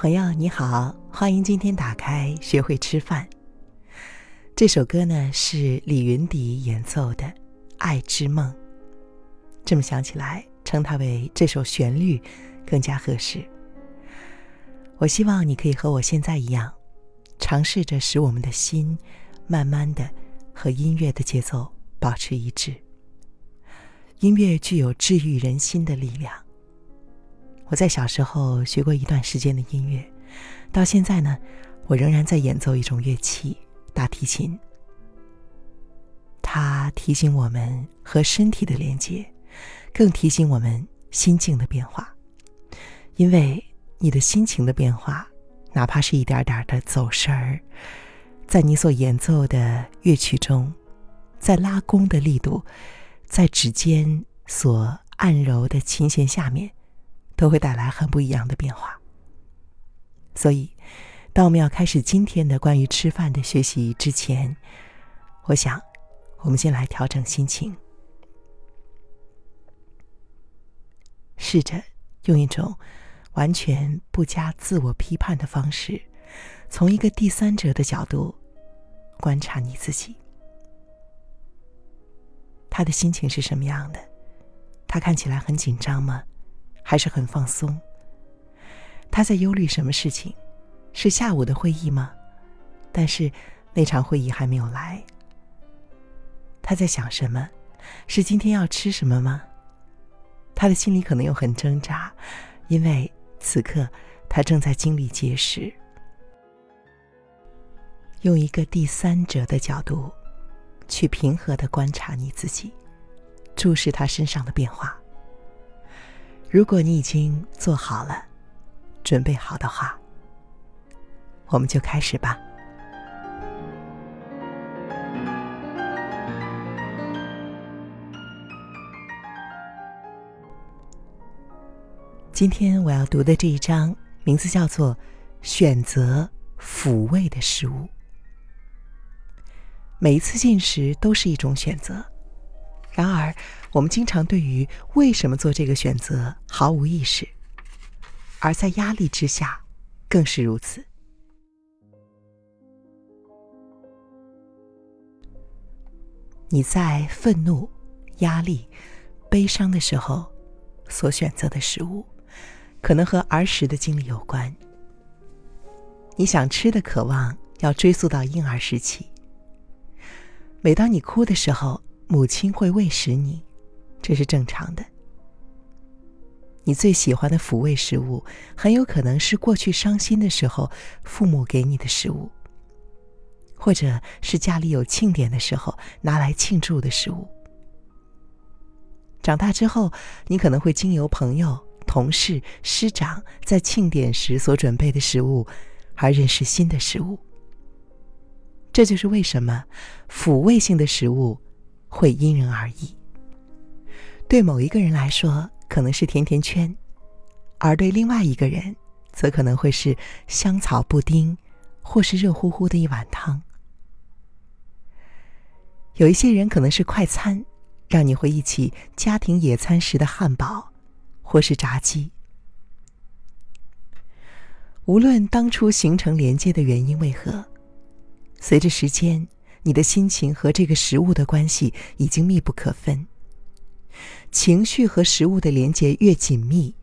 朋友你好，欢迎今天打开学会吃饭。这首歌呢是李云迪演奏的《爱之梦》，这么想起来称它为这首旋律更加合适。我希望你可以和我现在一样，尝试着使我们的心慢慢的和音乐的节奏保持一致。音乐具有治愈人心的力量。我在小时候学过一段时间的音乐，到现在呢，我仍然在演奏一种乐器——大提琴。它提醒我们和身体的连接，更提醒我们心境的变化。因为你的心情的变化，哪怕是一点点的走神儿，在你所演奏的乐曲中，在拉弓的力度，在指尖所按揉的琴弦下面，都会带来很不一样的变化。所以当我们要开始今天的关于吃饭的学习之前，我想我们先来调整心情，试着用一种完全不加自我批判的方式，从一个第三者的角度观察你自己。他的心情是什么样的？他看起来很紧张吗？还是很放松？他在忧虑什么事情？是下午的会议吗？但是那场会议还没有来。他在想什么？是今天要吃什么吗？他的心里可能又很挣扎，因为此刻他正在经历节食。用一个第三者的角度，去平和地观察你自己，注视他身上的变化。如果你已经做好了，准备好的话，我们就开始吧。今天我要读的这一章，名字叫做《选择抚慰的食物》。每一次进食都是一种选择。然而我们经常对于为什么做这个选择毫无意识，而在压力之下更是如此。你在愤怒、压力、悲伤的时候所选择的食物，可能和儿时的经历有关。你想吃的渴望要追溯到婴儿时期。每当你哭的时候，母亲会喂食你，这是正常的。你最喜欢的抚慰食物，很有可能是过去伤心的时候父母给你的食物，或者是家里有庆典的时候拿来庆祝的食物。长大之后，你可能会经由朋友、同事、师长在庆典时所准备的食物，而认识新的食物。这就是为什么抚慰性的食物会因人而异。对某一个人来说，可能是甜甜圈，而对另外一个人，则可能会是香草布丁，或是热乎乎的一碗汤。有一些人可能是快餐，让你回忆起家庭野餐时的汉堡，或是炸鸡。无论当初形成连接的原因为何，随着时间，你的心情和这个食物的关系已经密不可分。情绪和食物的连结越紧密，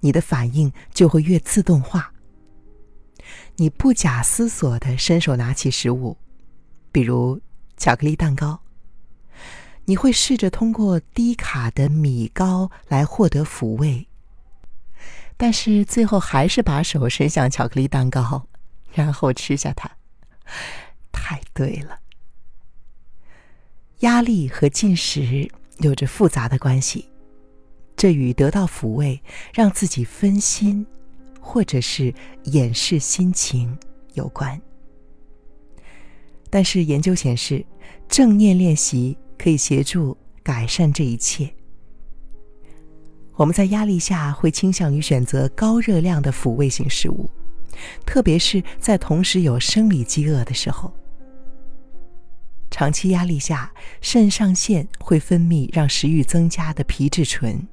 你的反应就会越自动化。你不假思索地伸手拿起食物，比如巧克力蛋糕。你会试着通过低卡的米糕来获得抚慰，但是最后还是把手伸向巧克力蛋糕，然后吃下它。太对了。压力和进食有着复杂的关系，这与得到抚慰、让自己分心，或者是掩饰心情有关。但是研究显示，正念练习可以协助改善这一切。我们在压力下会倾向于选择高热量的抚慰性食物，特别是在同时有生理饥饿的时候。长期压力下，肾上腺会分泌让食欲增加的皮质醇。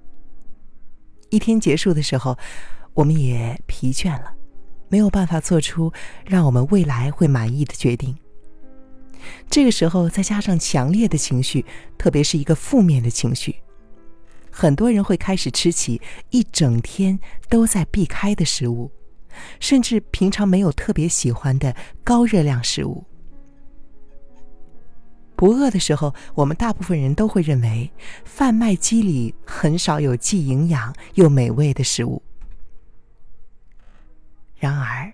一天结束的时候，我们也疲倦了，没有办法做出让我们未来会满意的决定。这个时候再加上强烈的情绪，特别是一个负面的情绪，很多人会开始吃起一整天都在避开的食物，甚至平常没有特别喜欢的高热量食物。不饿的时候，我们大部分人都会认为贩卖机里很少有既营养又美味的食物。然而，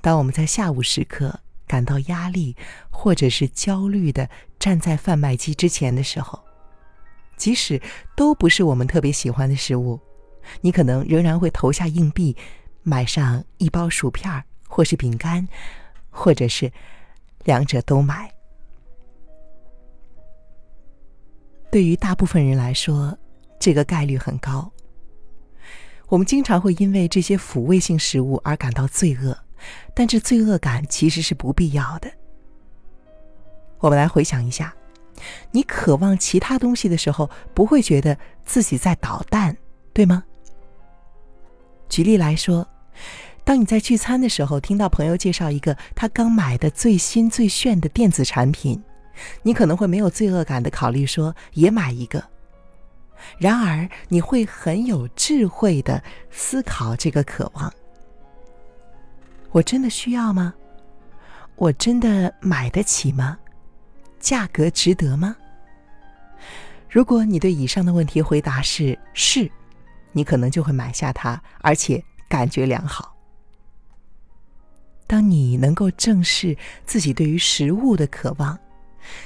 当我们在下午时刻感到压力或者是焦虑地站在贩卖机之前的时候，即使都不是我们特别喜欢的食物，你可能仍然会投下硬币，买上一包薯片或是饼干，或者是两者都买。对于大部分人来说，这个概率很高。我们经常会因为这些抚慰性食物而感到罪恶，但是罪恶感其实是不必要的。我们来回想一下，你渴望其他东西的时候，不会觉得自己在捣蛋，对吗？举例来说，当你在聚餐的时候，听到朋友介绍一个他刚买的最新最炫的电子产品，你可能会没有罪恶感地考虑说也买一个。然而，你会很有智慧地思考这个渴望。我真的需要吗？我真的买得起吗？价格值得吗？如果你对以上的问题回答是，你可能就会买下它，而且感觉良好。当你能够正视自己对于食物的渴望，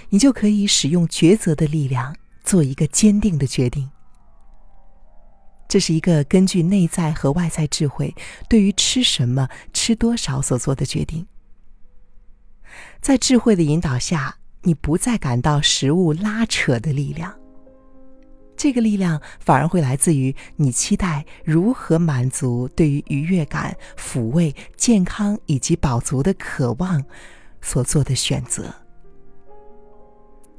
你就可以使用抉择的力量做一个坚定的决定。这是一个根据内在和外在智慧对于吃什么、吃多少所做的决定。在智慧的引导下，你不再感到食物拉扯的力量，这个力量反而会来自于你期待如何满足对于愉悦感、抚慰、健康以及饱足的渴望所做的选择。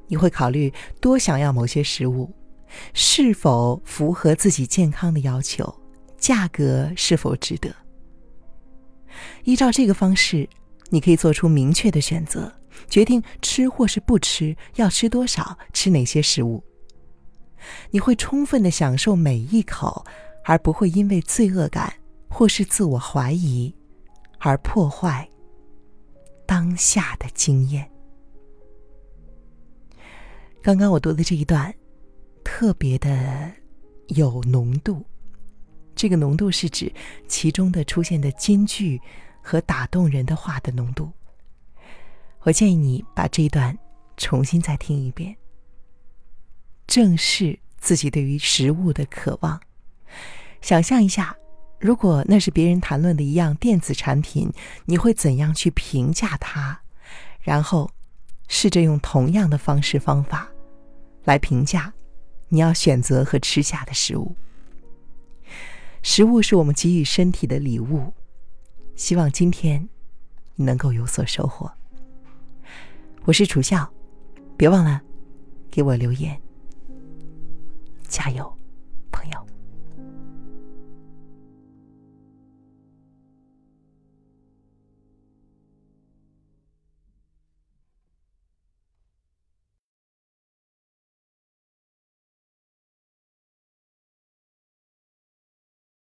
你会考虑多想要某些食物，是否符合自己健康的要求，价格是否值得。依照这个方式，你可以做出明确的选择，决定吃或是不吃，要吃多少，吃哪些食物。你会充分地享受每一口，而不会因为罪恶感或是自我怀疑而破坏当下的经验。刚刚我读的这一段特别的有浓度，这个浓度是指其中的出现的金句和打动人的话的浓度。我建议你把这一段重新再听一遍，正视自己对于食物的渴望，想象一下，如果那是别人谈论的一样电子产品，你会怎样去评价它？然后试着用同样的方式方法来评价你要选择和吃下的食物。食物是我们给予身体的礼物，希望今天你能够有所收获。我是楚笑，别忘了给我留言，加油。